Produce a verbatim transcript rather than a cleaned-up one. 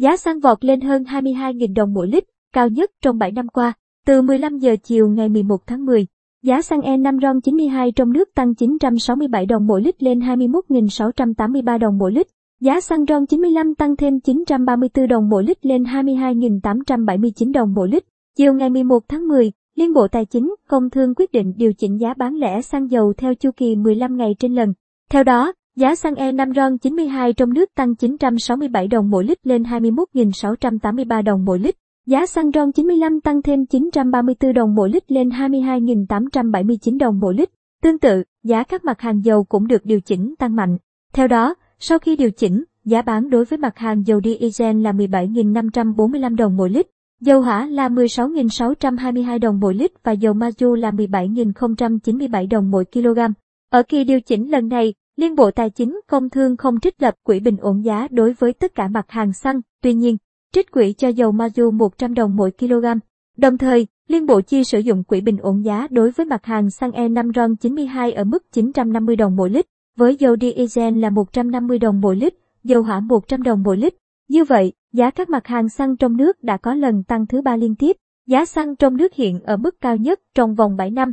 Giá xăng vọt lên hơn hai mươi hai nghìn đồng mỗi lít, cao nhất trong bảy năm qua. Từ mười lăm giờ chiều ngày mười một tháng mười, giá xăng e năm RON chín mươi hai trong nước tăng chín trăm sáu mươi bảy đồng mỗi lít lên hai mươi mốt nghìn sáu trăm tám mươi ba đồng mỗi lít. Giá xăng RON chín mươi lăm tăng thêm chín trăm ba mươi tư đồng mỗi lít lên hai mươi hai nghìn tám trăm bảy mươi chín đồng mỗi lít. Chiều ngày mười một tháng mười, Liên Bộ Tài chính, Công Thương quyết định điều chỉnh giá bán lẻ xăng dầu theo chu kỳ mười lăm ngày trên lần. Theo đó, giá xăng e năm RON chín mươi hai trong nước tăng chín trăm sáu mươi bảy đồng mỗi lít lên hai mươi mốt nghìn sáu trăm tám mươi ba đồng mỗi lít. Giá xăng RON chín mươi lăm tăng thêm chín trăm ba mươi tư đồng mỗi lít lên hai mươi hai nghìn tám trăm bảy mươi chín đồng mỗi lít. Tương tự, giá các mặt hàng dầu cũng được điều chỉnh tăng mạnh. Theo đó, sau khi điều chỉnh, giá bán đối với mặt hàng dầu diesel là mười bảy nghìn năm trăm bốn mươi lăm đồng mỗi lít, dầu hỏa là mười sáu nghìn sáu trăm hai mươi hai đồng mỗi lít và dầu mazut là mười bảy nghìn không trăm chín mươi bảy đồng mỗi kg. Ở kỳ điều chỉnh lần này, Liên Bộ Tài chính, Công Thương không trích lập quỹ bình ổn giá đối với tất cả mặt hàng xăng, tuy nhiên, trích quỹ cho dầu mazut một trăm đồng mỗi kg. Đồng thời, Liên Bộ chi sử dụng quỹ bình ổn giá đối với mặt hàng xăng e năm RON chín mươi hai ở mức chín trăm năm mươi đồng mỗi lít, với dầu diesel là một trăm năm mươi đồng mỗi lít, dầu hỏa một trăm đồng mỗi lít. Như vậy, giá các mặt hàng xăng trong nước đã có lần tăng thứ ba liên tiếp. Giá xăng trong nước hiện ở mức cao nhất trong vòng bảy năm.